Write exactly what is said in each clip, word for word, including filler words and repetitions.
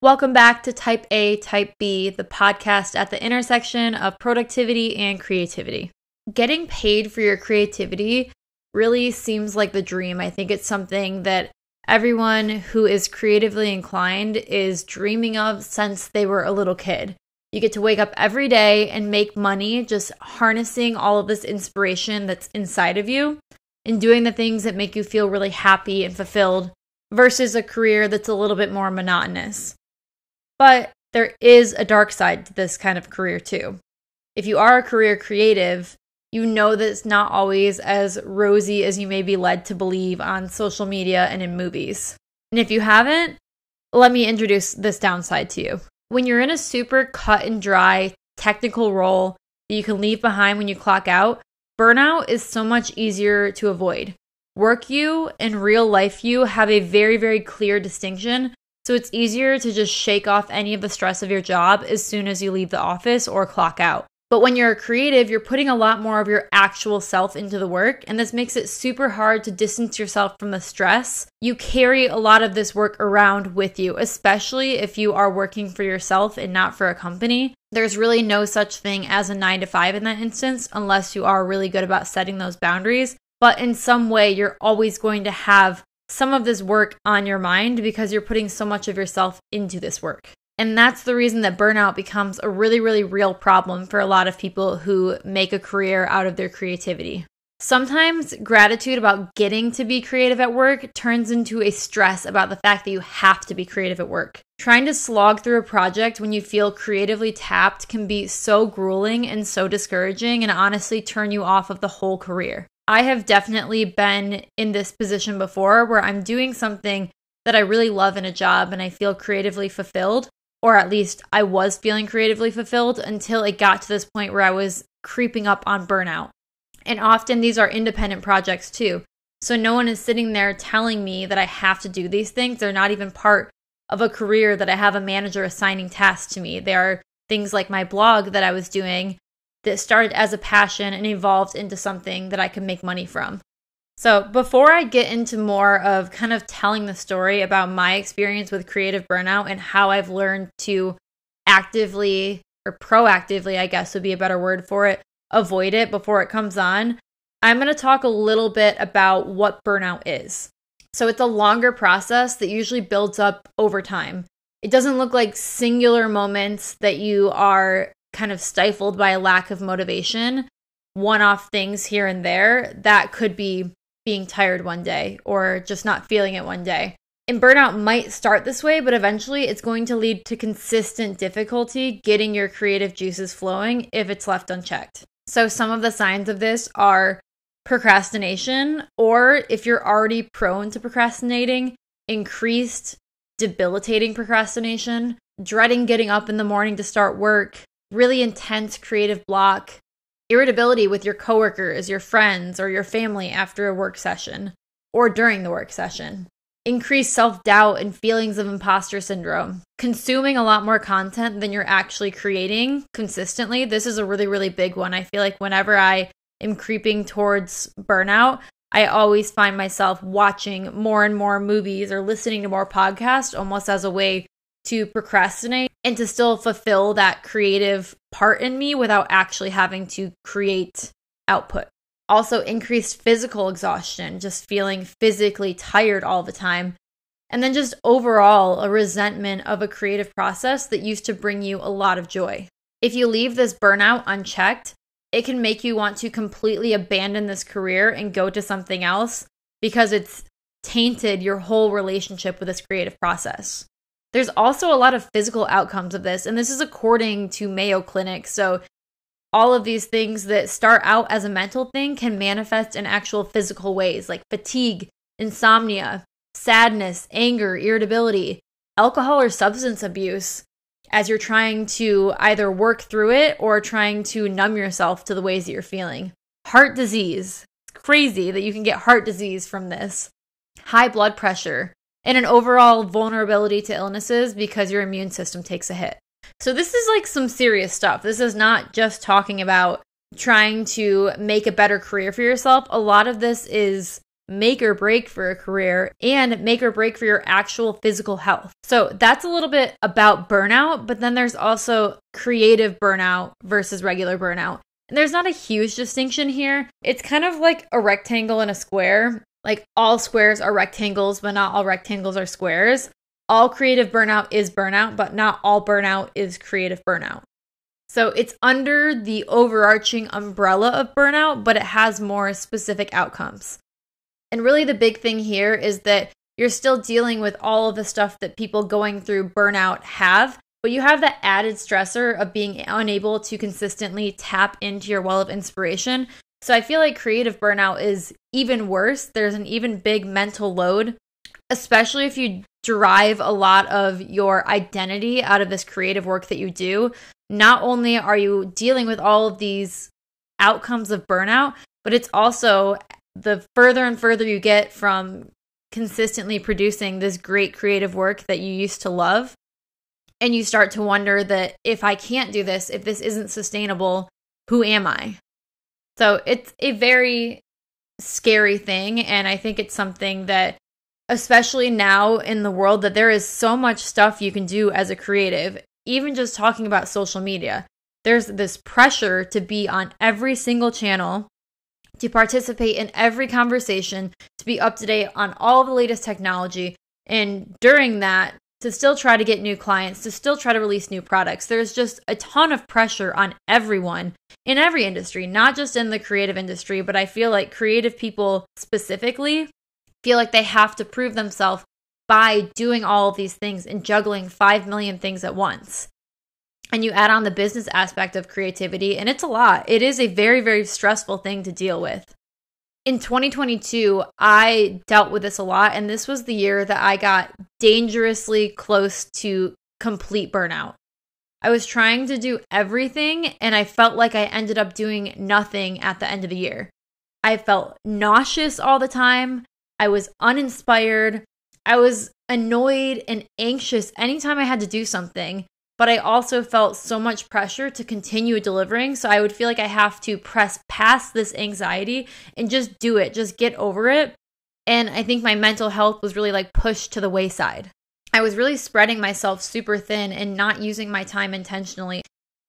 Welcome back to Type A, Type B, the podcast at the intersection of productivity and creativity. Getting paid for your creativity really seems like the dream. I think it's something that everyone who is creatively inclined is dreaming of since they were a little kid. You get to wake up every day and make money just harnessing all of this inspiration that's inside of you and doing the things that make you feel really happy and fulfilled versus a career that's a little bit more monotonous. But there is a dark side to this kind of career too. If you are a career creative, you know that it's not always as rosy as you may be led to believe on social media and in movies. And if you haven't, let me introduce this downside to you. When you're in a super cut and dry technical role that you can leave behind when you clock out, burnout is so much easier to avoid. Work you and real life you have a very, very clear distinction. So it's easier to just shake off any of the stress of your job as soon as you leave the office or clock out. But when you're a creative, you're putting a lot more of your actual self into the work, and this makes it super hard to distance yourself from the stress. You carry a lot of this work around with you, especially if you are working for yourself and not for a company. There's really no such thing as a nine to five in that instance, unless you are really good about setting those boundaries. But in some way, you're always going to have some of this work on your mind because you're putting so much of yourself into this work. And that's the reason that burnout becomes a really, really real problem for a lot of people who make a career out of their creativity. Sometimes gratitude about getting to be creative at work turns into a stress about the fact that you have to be creative at work. Trying to slog through a project when you feel creatively tapped can be so grueling and so discouraging and honestly turn you off of the whole career. I have definitely been in this position before where I'm doing something that I really love in a job and I feel creatively fulfilled, or at least I was feeling creatively fulfilled until it got to this point where I was creeping up on burnout. And often these are independent projects too. So no one is sitting there telling me that I have to do these things. They're not even part of a career that I have a manager assigning tasks to me. They are things like my blog that I was doing that started as a passion and evolved into something that I could make money from. So before I get into more of kind of telling the story about my experience with creative burnout and how I've learned to actively or proactively, I guess would be a better word for it, avoid it before it comes on, I'm going to talk a little bit about what burnout is. So it's a longer process that usually builds up over time. It doesn't look like singular moments that you are kind of stifled by a lack of motivation, one-off things here and there. That could be being tired one day or just not feeling it one day. And burnout might start this way, but eventually it's going to lead to consistent difficulty getting your creative juices flowing if it's left unchecked. So some of the signs of this are procrastination, or if you're already prone to procrastinating, increased debilitating procrastination, dreading getting up in the morning to start work, really intense creative block, irritability with your coworkers, your friends, or your family after a work session or during the work session, increased self-doubt and feelings of imposter syndrome, consuming a lot more content than you're actually creating consistently. This is a really, really big one. I feel like whenever I am creeping towards burnout, I always find myself watching more and more movies or listening to more podcasts almost as a way to procrastinate and to still fulfill that creative part in me without actually having to create output. Also, increased physical exhaustion, just feeling physically tired all the time. And then just overall, a resentment of a creative process that used to bring you a lot of joy. If you leave this burnout unchecked, it can make you want to completely abandon this career and go to something else because it's tainted your whole relationship with this creative process. There's also a lot of physical outcomes of this, and this is according to Mayo Clinic. So all of these things that start out as a mental thing can manifest in actual physical ways, like fatigue, insomnia, sadness, anger, irritability, alcohol or substance abuse, as you're trying to either work through it or trying to numb yourself to the ways that you're feeling. Heart disease. It's crazy that you can get heart disease from this. High blood pressure. And an overall vulnerability to illnesses because your immune system takes a hit. So this is like some serious stuff. This is not just talking about trying to make a better career for yourself. A lot of this is make or break for a career and make or break for your actual physical health. So that's a little bit about burnout, but then there's also creative burnout versus regular burnout. And there's not a huge distinction here. It's kind of like a rectangle and a square. Like all squares are rectangles, but not all rectangles are squares. All creative burnout is burnout, but not all burnout is creative burnout. So it's under the overarching umbrella of burnout, but it has more specific outcomes. And really the big thing here is that you're still dealing with all of the stuff that people going through burnout have, but you have the added stressor of being unable to consistently tap into your well of inspiration. So I feel like creative burnout is even worse. There's an even big mental load, especially if you derive a lot of your identity out of this creative work that you do. Not only are you dealing with all of these outcomes of burnout, but it's also the further and further you get from consistently producing this great creative work that you used to love, and you start to wonder that if I can't do this, if this isn't sustainable, who am I? So it's a very scary thing, and I think it's something that, especially now in the world, that there is so much stuff you can do as a creative. Even just talking about social media, there's this pressure to be on every single channel, to participate in every conversation, to be up to date on all the latest technology, and during that, to still try to get new clients, to still try to release new products. There's just a ton of pressure on everyone in every industry, not just in the creative industry, but I feel like creative people specifically feel like they have to prove themselves by doing all of these things and juggling five million things at once. And you add on the business aspect of creativity, and it's a lot. It is a very, very stressful thing to deal with. In twenty twenty-two, I dealt with this a lot, and this was the year that I got dangerously close to complete burnout. I was trying to do everything, and I felt like I ended up doing nothing at the end of the year. I felt nauseous all the time. I was uninspired. I was annoyed and anxious anytime I had to do something. But I also felt so much pressure to continue delivering. So I would feel like I have to press past this anxiety and just do it, just get over it. And I think my mental health was really like pushed to the wayside. I was really spreading myself super thin and not using my time intentionally.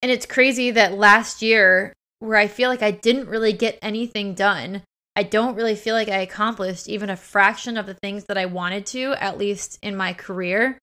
And it's crazy that last year, where I feel like I didn't really get anything done, I don't really feel like I accomplished even a fraction of the things that I wanted to, at least in my career.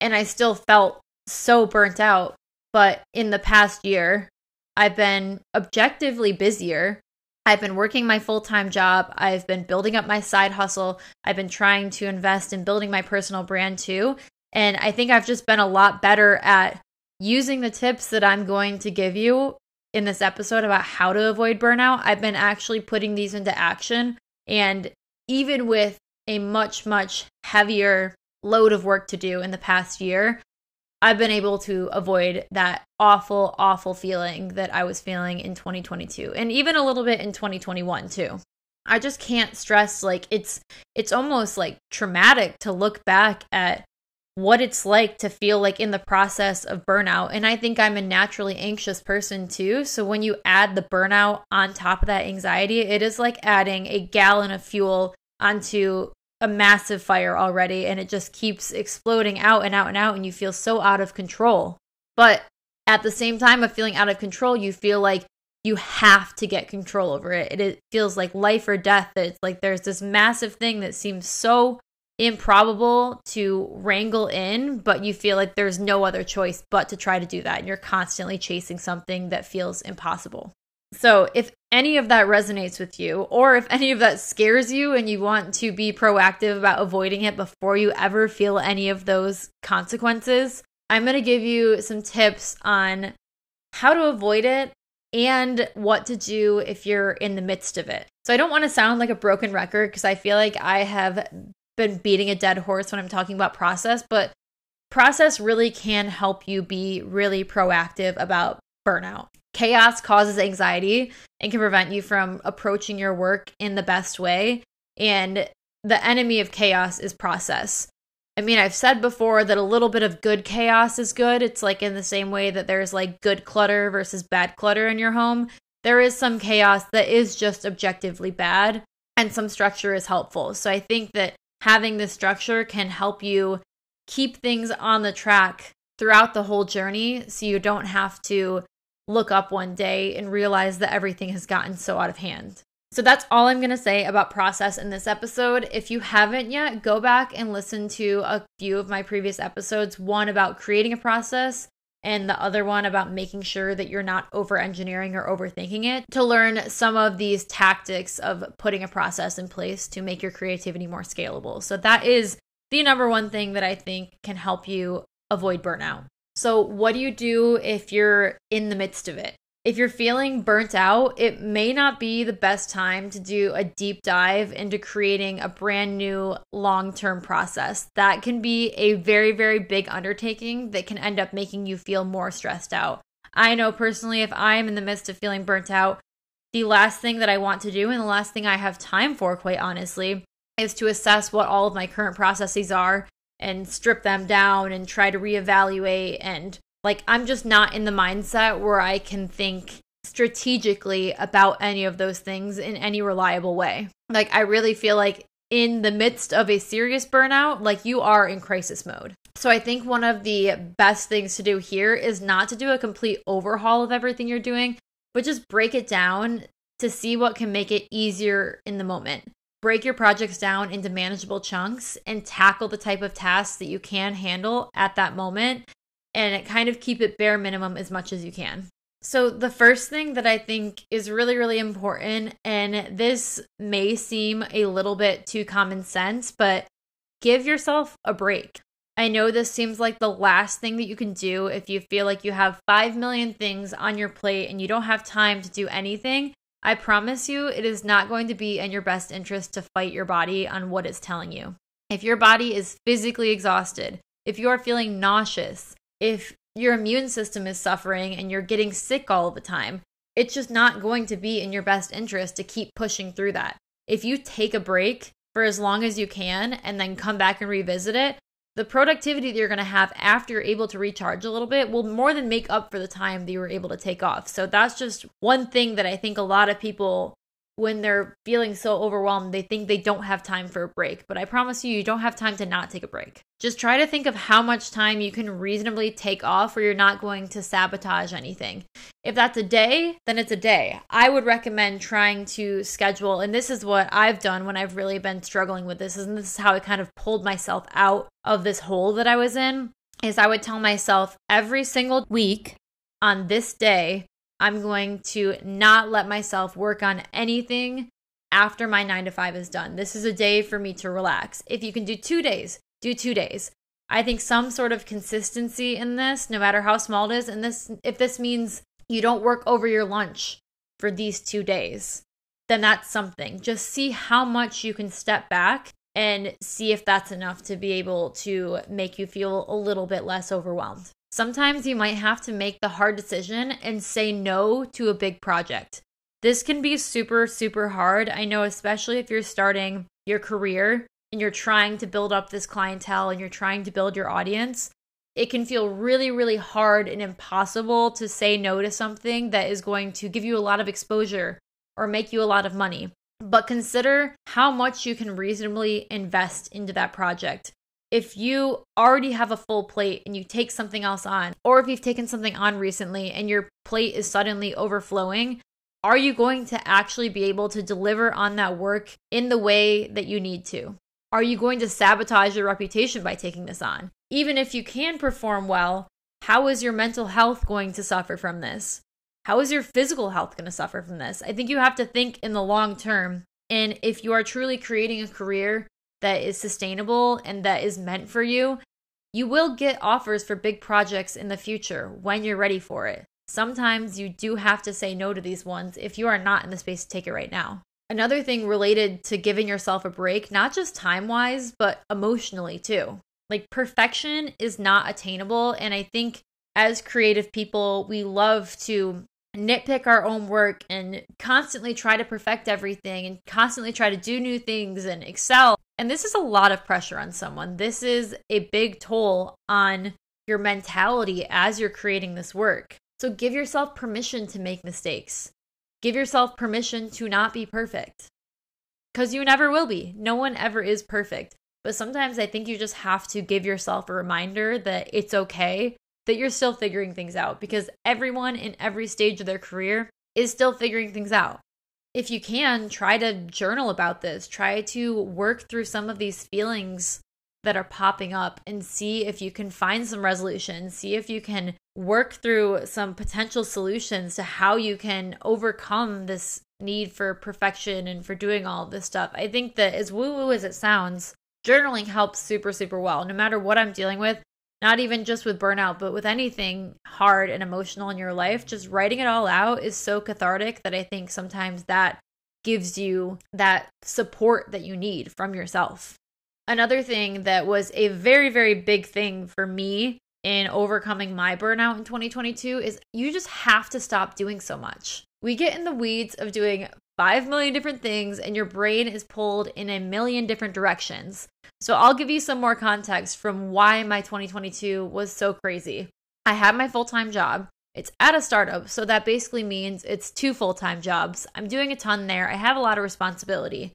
And I still felt so burnt out, but in the past year, I've been objectively busier. I've been working my full-time job. I've been building up my side hustle. I've been trying to invest in building my personal brand too. And I think I've just been a lot better at using the tips that I'm going to give you in this episode about how to avoid burnout. I've been actually putting these into action, and even with a much, much heavier load of work to do in the past year, I've been able to avoid that awful, awful feeling that I was feeling in twenty twenty-two, and even a little bit in twenty twenty-one too. I just can't stress, like it's it's almost like traumatic to look back at what it's like to feel like in the process of burnout. And I think I'm a naturally anxious person too. So when you add the burnout on top of that anxiety, it is like adding a gallon of fuel onto a massive fire already, and it just keeps exploding out and out and out, and you feel so out of control. But at the same time of feeling out of control, you feel like you have to get control over it. It, it feels like life or death. It's like there's this massive thing that seems so improbable to wrangle in, but you feel like there's no other choice but to try to do that, and you're constantly chasing something that feels impossible. So if any of that resonates with you, or if any of that scares you and you want to be proactive about avoiding it before you ever feel any of those consequences, I'm going to give you some tips on how to avoid it and what to do if you're in the midst of it. So I don't want to sound like a broken record, because I feel like I have been beating a dead horse when I'm talking about process, but process really can help you be really proactive about burnout. Chaos causes anxiety and can prevent you from approaching your work in the best way. And the enemy of chaos is process. I mean, I've said before that a little bit of good chaos is good. It's like in the same way that there's like good clutter versus bad clutter in your home. There is some chaos that is just objectively bad. and some structure is helpful. So I think that having this structure can help you keep things on the track throughout the whole journey, so you don't have to look up one day and realize that everything has gotten so out of hand. So that's all I'm going to say about process in this episode. If you haven't yet, go back and listen to a few of my previous episodes, one about creating a process and the other one about making sure that you're not over-engineering or overthinking it, to learn some of these tactics of putting a process in place to make your creativity more scalable. So that is the number one thing that I think can help you avoid burnout. So what do you do if you're in the midst of it? If you're feeling burnt out, it may not be the best time to do a deep dive into creating a brand new long-term process. That can be a very, very big undertaking that can end up making you feel more stressed out. I know personally, if I'm in the midst of feeling burnt out, the last thing that I want to do and the last thing I have time for, quite honestly, is to assess what all of my current processes are and strip them down and try to reevaluate. And like, I'm just not in the mindset where I can think strategically about any of those things in any reliable way. Like, I really feel like in the midst of a serious burnout, like, you are in crisis mode. So I think one of the best things to do here is not to do a complete overhaul of everything you're doing, but just break it down to see what can make it easier in the moment. Break your projects down into manageable chunks and tackle the type of tasks that you can handle at that moment, and kind of keep it bare minimum as much as you can. So the first thing that I think is really, really important, and this may seem a little bit too common sense, but give yourself a break. I know this seems like the last thing that you can do if you feel like you have five million things on your plate and you don't have time to do anything. I promise you, it is not going to be in your best interest to fight your body on what it's telling you. If your body is physically exhausted, if you are feeling nauseous, if your immune system is suffering and you're getting sick all the time, it's just not going to be in your best interest to keep pushing through that. If you take a break for as long as you can and then come back and revisit it, the productivity that you're going to have after you're able to recharge a little bit will more than make up for the time that you were able to take off. So that's just one thing that I think a lot of people, when they're feeling so overwhelmed, they think they don't have time for a break. But I promise you, you don't have time to not take a break. Just try to think of how much time you can reasonably take off where you're not going to sabotage anything. If that's a day, then it's a day. I would recommend trying to schedule, and this is what I've done when I've really been struggling with this, and this is how I kind of pulled myself out of this hole that I was in, is I would tell myself every single week on this day, I'm going to not let myself work on anything after my nine to five is done. This is a day for me to relax. If you can do two days, do two days. I think some sort of consistency in this, no matter how small it is, and this, if this means you don't work over your lunch for these two days, then that's something. Just see how much you can step back and see if that's enough to be able to make you feel a little bit less overwhelmed. Sometimes you might have to make the hard decision and say no to a big project. This can be super, super hard. I know, especially if you're starting your career and you're trying to build up this clientele and you're trying to build your audience, it can feel really, really hard and impossible to say no to something that is going to give you a lot of exposure or make you a lot of money. But consider how much you can reasonably invest into that project. If you already have a full plate and you take something else on, or if you've taken something on recently and your plate is suddenly overflowing, are you going to actually be able to deliver on that work in the way that you need to? Are you going to sabotage your reputation by taking this on? Even if you can perform well, how is your mental health going to suffer from this? How is your physical health going to suffer from this? I think you have to think in the long term. And if you are truly creating a career that is sustainable and that is meant for you, you will get offers for big projects in the future when you're ready for it. Sometimes you do have to say no to these ones if you are not in the space to take it right now. Another thing related to giving yourself a break, not just time-wise, but emotionally too. Like, perfection is not attainable. And I think as creative people, we love to nitpick our own work and constantly try to perfect everything and constantly try to do new things and excel. And this is a lot of pressure on someone. This is a big toll on your mentality as you're creating this work. So give yourself permission to make mistakes. Give yourself permission to not be perfect. because you never will be. No one ever is perfect. But sometimes I think you just have to give yourself a reminder that it's okay, that you're still figuring things out, because everyone in every stage of their career is still figuring things out. If you can, try to journal about this. Try to work through some of these feelings that are popping up and see if you can find some resolution. See if you can work through some potential solutions to how you can overcome this need for perfection and for doing all this stuff. I think that as woo-woo as it sounds, journaling helps super, super well, no matter what I'm dealing with, not even just with burnout, but with anything hard and emotional in your life. Just writing it all out is so cathartic that I think sometimes that gives you that support that you need from yourself. Another thing that was a very, very big thing for me in overcoming my burnout in twenty twenty-two is you just have to stop doing so much. We get in the weeds of doing five million different things and your brain is pulled in a million different directions. So I'll give you some more context from why my twenty twenty-two was so crazy. I had my full-time job. It's at a startup, so that basically means it's two full-time jobs. I'm doing a ton there. I have a lot of responsibility.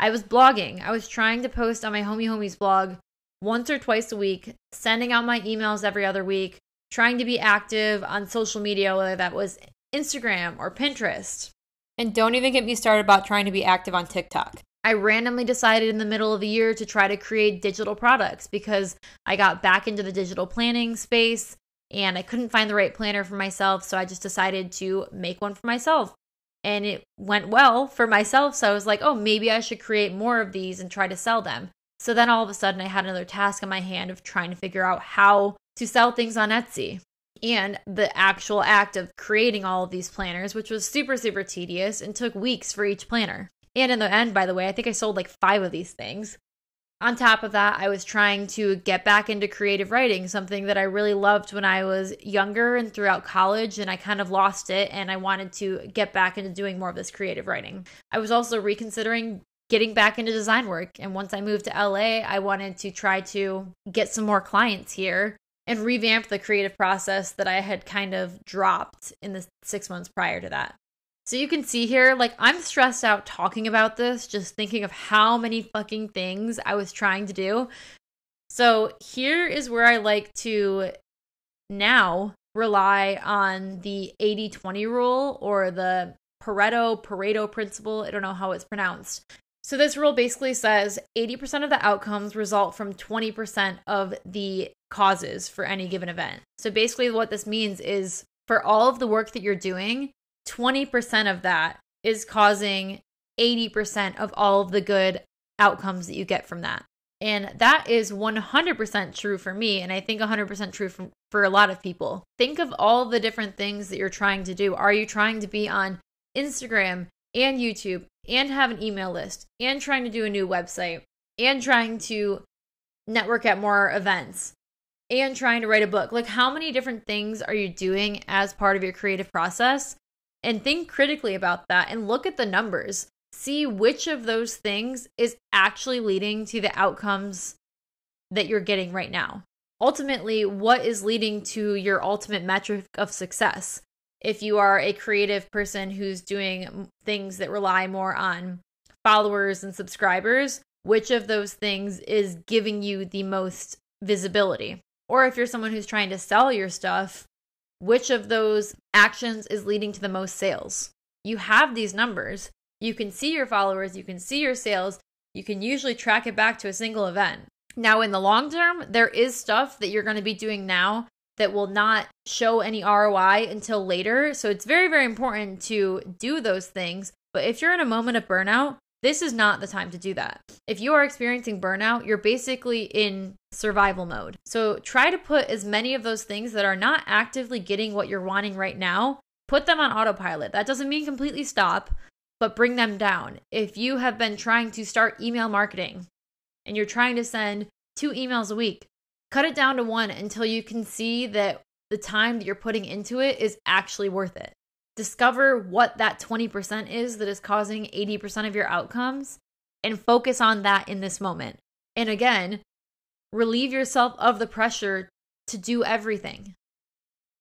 I was blogging. I was trying to post on my Homie Homies blog once or twice a week, sending out my emails every other week, trying to be active on social media, whether that was Instagram or Pinterest. And don't even get me started about trying to be active on TikTok. I randomly decided in the middle of the year to try to create digital products because I got back into the digital planning space and I couldn't find the right planner for myself. So I just decided to make one for myself and it went well for myself. So I was like, oh, maybe I should create more of these and try to sell them. So then all of a sudden I had another task on my hand of trying to figure out how to sell things on Etsy. And the actual act of creating all of these planners, which was super, super tedious and took weeks for each planner. And in the end, by the way, I think I sold like five of these things. On top of that, I was trying to get back into creative writing, something that I really loved when I was younger and throughout college, and I kind of lost it, and I wanted to get back into doing more of this creative writing. I was also reconsidering getting back into design work, and once I moved to L A, I wanted to try to get some more clients here and revamp the creative process that I had kind of dropped in the six months prior to that. So you can see here, like, I'm stressed out talking about this, just thinking of how many fucking things I was trying to do. So here is where I like to now rely on the eighty twenty rule or the Pareto, Pareto principle. I don't know how it's pronounced. So this rule basically says eighty percent of the outcomes result from twenty percent of the causes for any given event. So basically what this means is for all of the work that you're doing, twenty percent of that is causing eighty percent of all of the good outcomes that you get from that. And that is one hundred percent true for me. And I think one hundred percent true for, for a lot of people. Think of all the different things that you're trying to do. Are you trying to be on Instagram and YouTube and have an email list and trying to do a new website and trying to network at more events and trying to write a book? Like, how many different things are you doing as part of your creative process? And think critically about that and look at the numbers. See which of those things is actually leading to the outcomes that you're getting right now. Ultimately, what is leading to your ultimate metric of success? If you are a creative person who's doing things that rely more on followers and subscribers, which of those things is giving you the most visibility? Or if you're someone who's trying to sell your stuff, which of those actions is leading to the most sales? You have these numbers. You can see your followers. You can see your sales. You can usually track it back to a single event. Now, in the long term, there is stuff that you're going to be doing now that will not show any R O I until later. So it's very, very important to do those things. But if you're in a moment of burnout, this is not the time to do that. If you are experiencing burnout, you're basically in survival mode. So try to put as many of those things that are not actively getting what you're wanting right now, put them on autopilot. That doesn't mean completely stop, but bring them down. If you have been trying to start email marketing and you're trying to send two emails a week, cut it down to one until you can see that the time that you're putting into it is actually worth it. Discover what that twenty percent is that is causing eighty percent of your outcomes and focus on that in this moment. And again, relieve yourself of the pressure to do everything.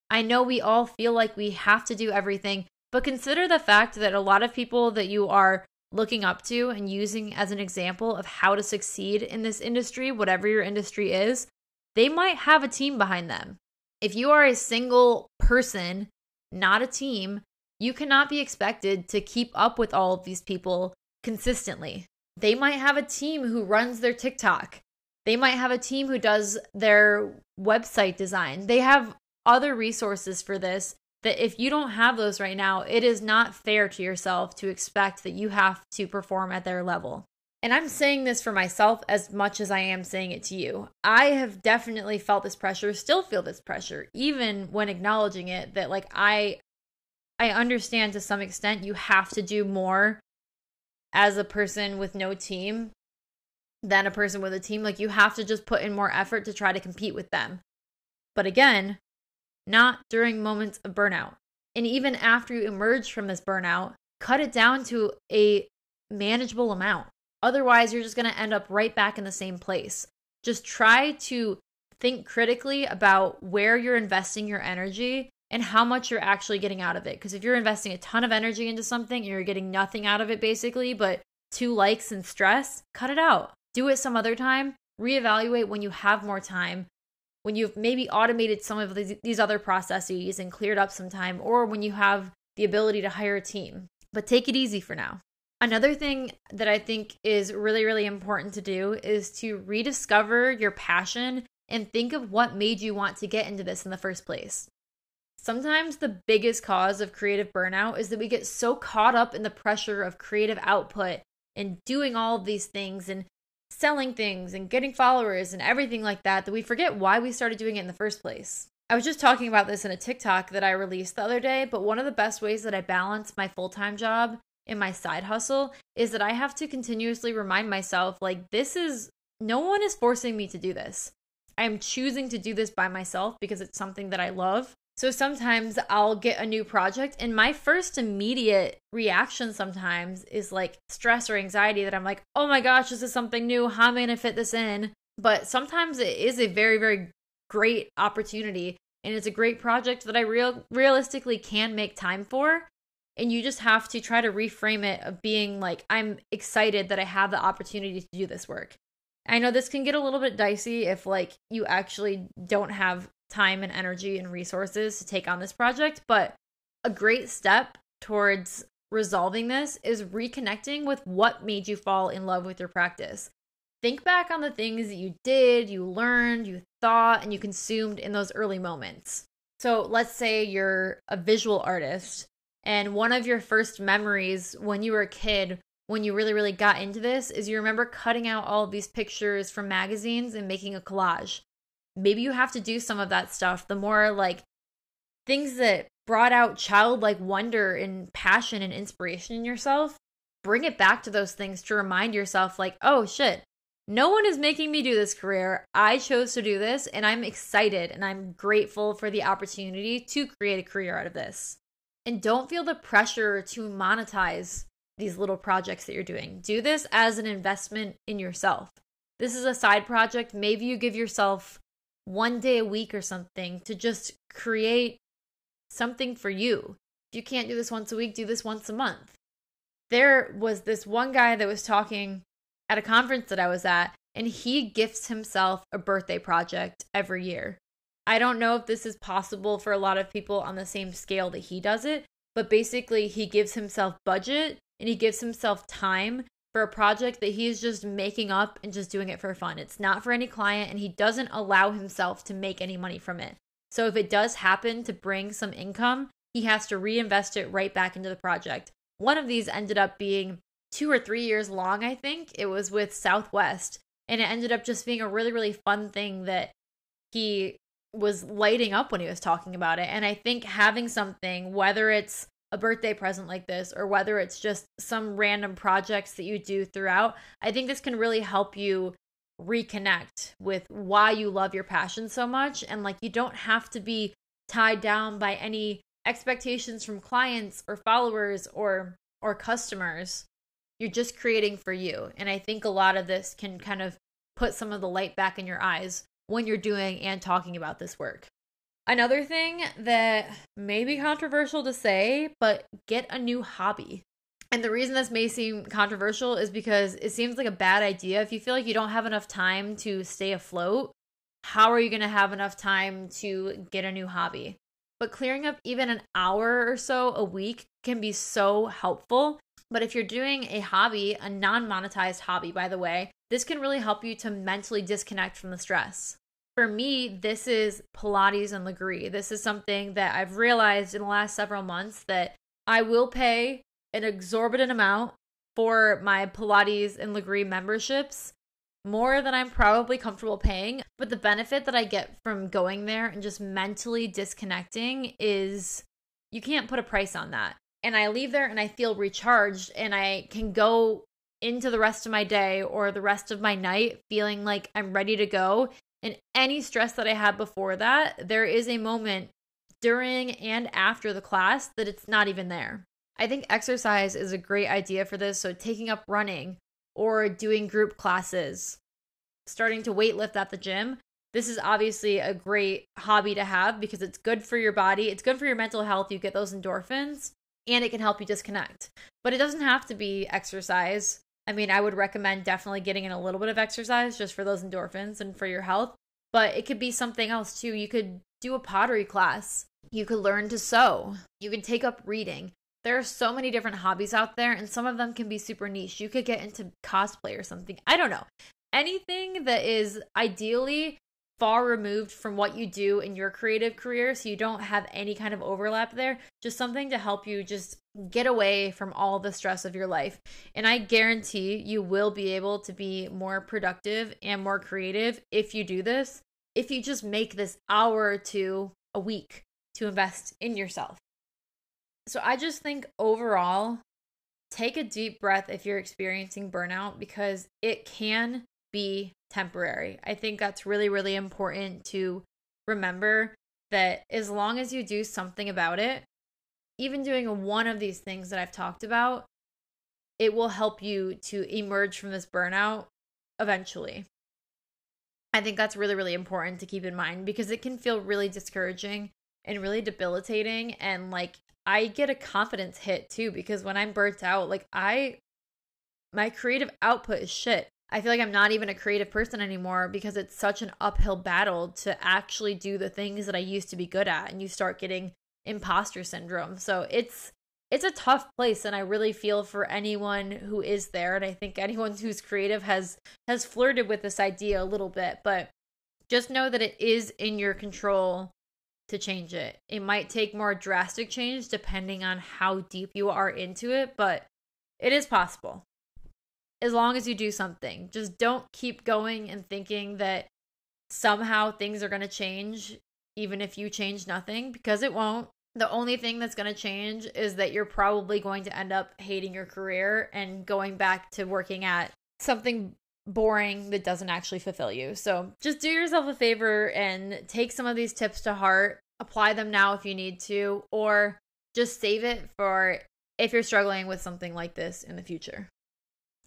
I know we all feel like we have to do everything, but consider the fact that a lot of people that you are looking up to and using as an example of how to succeed in this industry, whatever your industry is, they might have a team behind them. If you are a single person, not a team, you cannot be expected to keep up with all of these people consistently. They might have a team who runs their TikTok. They might have a team who does their website design. They have other resources for this that if you don't have those right now, it is not fair to yourself to expect that you have to perform at their level. And I'm saying this for myself as much as I am saying it to you. I have definitely felt this pressure, still feel this pressure, even when acknowledging it, that like I I understand to some extent you have to do more as a person with no team than a person with a team. Like you have to just put in more effort to try to compete with them. But again, not during moments of burnout. And even after you emerge from this burnout, cut it down to a manageable amount. Otherwise, you're just going to end up right back in the same place. Just try to think critically about where you're investing your energy and how much you're actually getting out of it. Because if you're investing a ton of energy into something and you're getting nothing out of it basically, but two likes and stress, cut it out. Do it some other time. Reevaluate when you have more time, when you've maybe automated some of these other processes and cleared up some time, or when you have the ability to hire a team. But take it easy for now. Another thing that I think is really, really important to do is to rediscover your passion and think of what made you want to get into this in the first place. Sometimes the biggest cause of creative burnout is that we get so caught up in the pressure of creative output and doing all of these things and selling things and getting followers and everything like that that we forget why we started doing it in the first place. I was just talking about this in a TikTok that I released the other day, but one of the best ways that I balance my full-time job in my side hustle is that I have to continuously remind myself, like, this is, no one is forcing me to do this. I am choosing to do this by myself because it's something that I love. So sometimes I'll get a new project and my first immediate reaction sometimes is like stress or anxiety that I'm like, oh my gosh, this is something new. How am I going to fit this in? But sometimes it is a very, very great opportunity and it's a great project that I real realistically can make time for. And you just have to try to reframe it of being like, I'm excited that I have the opportunity to do this work. I know this can get a little bit dicey if like you actually don't have time and energy and resources to take on this project, but a great step towards resolving this is reconnecting with what made you fall in love with your practice. Think back on the things that you did, you learned, you thought, and you consumed in those early moments. So let's say you're a visual artist. And one of your first memories when you were a kid, when you really, really got into this, is you remember cutting out all of these pictures from magazines and making a collage. Maybe you have to do some of that stuff. The more like things that brought out childlike wonder and passion and inspiration in yourself, bring it back to those things to remind yourself like, oh shit, no one is making me do this career. I chose to do this and I'm excited and I'm grateful for the opportunity to create a career out of this. And don't feel the pressure to monetize these little projects that you're doing. Do this as an investment in yourself. This is a side project. Maybe you give yourself one day a week or something to just create something for you. If you can't do this once a week, do this once a month. There was this one guy that was talking at a conference that I was at, and he gifts himself a birthday project every year. I don't know if this is possible for a lot of people on the same scale that he does it, but basically he gives himself budget and he gives himself time for a project that he is just making up and just doing it for fun. It's not for any client and he doesn't allow himself to make any money from it. So if it does happen to bring some income, he has to reinvest it right back into the project. One of these ended up being two or three years long, I think. It was with Southwest and it ended up just being a really, really fun thing that he was lighting up when he was talking about it. And I think having something, whether it's a birthday present like this, or whether it's just some random projects that you do throughout, I think this can really help you reconnect with why you love your passion so much. And like, you don't have to be tied down by any expectations from clients or followers or, or customers. You're just creating for you. And I think a lot of this can kind of put some of the light back in your eyes when you're doing and talking about this work. Another thing that may be controversial to say, but get a new hobby. And the reason this may seem controversial is because it seems like a bad idea. If you feel like you don't have enough time to stay afloat, how are you going to have enough time to get a new hobby? But clearing up even an hour or so a week can be so helpful. But if you're doing a hobby, a non-monetized hobby, by the way, this can really help you to mentally disconnect from the stress. For me, this is Pilates and Legree. This is something that I've realized in the last several months that I will pay an exorbitant amount for my Pilates and Legree memberships, more than I'm probably comfortable paying. But the benefit that I get from going there and just mentally disconnecting is you can't put a price on that. And I leave there and I feel recharged and I can go into the rest of my day or the rest of my night feeling like I'm ready to go. And any stress that I had before that, there is a moment during and after the class that it's not even there. I think exercise is a great idea for this. So taking up running or doing group classes, starting to weightlift at the gym. This is obviously a great hobby to have because it's good for your body. It's good for your mental health. You get those endorphins and it can help you disconnect. But it doesn't have to be exercise. I mean, I would recommend definitely getting in a little bit of exercise just for those endorphins and for your health. But it could be something else too. You could do a pottery class. You could learn to sew. You could take up reading. There are so many different hobbies out there, and some of them can be super niche. You could get into cosplay or something. I don't know. Anything that is ideally far removed from what you do in your creative career, so you don't have any kind of overlap there, just something to help you just get away from all the stress of your life. And I guarantee you will be able to be more productive and more creative if you do this, if you just make this hour or two a week to invest in yourself. So I just think overall, take a deep breath if you're experiencing burnout, because it can be temporary. I think that's really, really important to remember, that as long as you do something about it, even doing one of these things that I've talked about, it will help you to emerge from this burnout eventually. I think that's really, really important to keep in mind, because it can feel really discouraging and really debilitating. And like, I get a confidence hit too, because when I'm burnt out, like I, my creative output is shit. I feel like I'm not even a creative person anymore, because it's such an uphill battle to actually do the things that I used to be good at. And you start getting imposter syndrome. So it's, it's a tough place. And I really feel for anyone who is there. And I think anyone who's creative has, has flirted with this idea a little bit, but just know that it is in your control to change it. It might take more drastic change depending on how deep you are into it, but it is possible. As long as you do something, just don't keep going and thinking that somehow things are going to change, even if you change nothing, because it won't. The only thing that's going to change is that you're probably going to end up hating your career and going back to working at something boring that doesn't actually fulfill you. So just do yourself a favor and take some of these tips to heart. Apply them now if you need to, or just save it for if you're struggling with something like this in the future.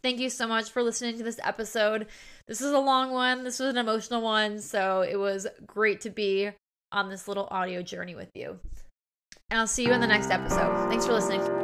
Thank you so much for listening to this episode. This is a long one. This was an emotional one. So it was great to be on this little audio journey with you. And I'll see you in the next episode. Thanks for listening.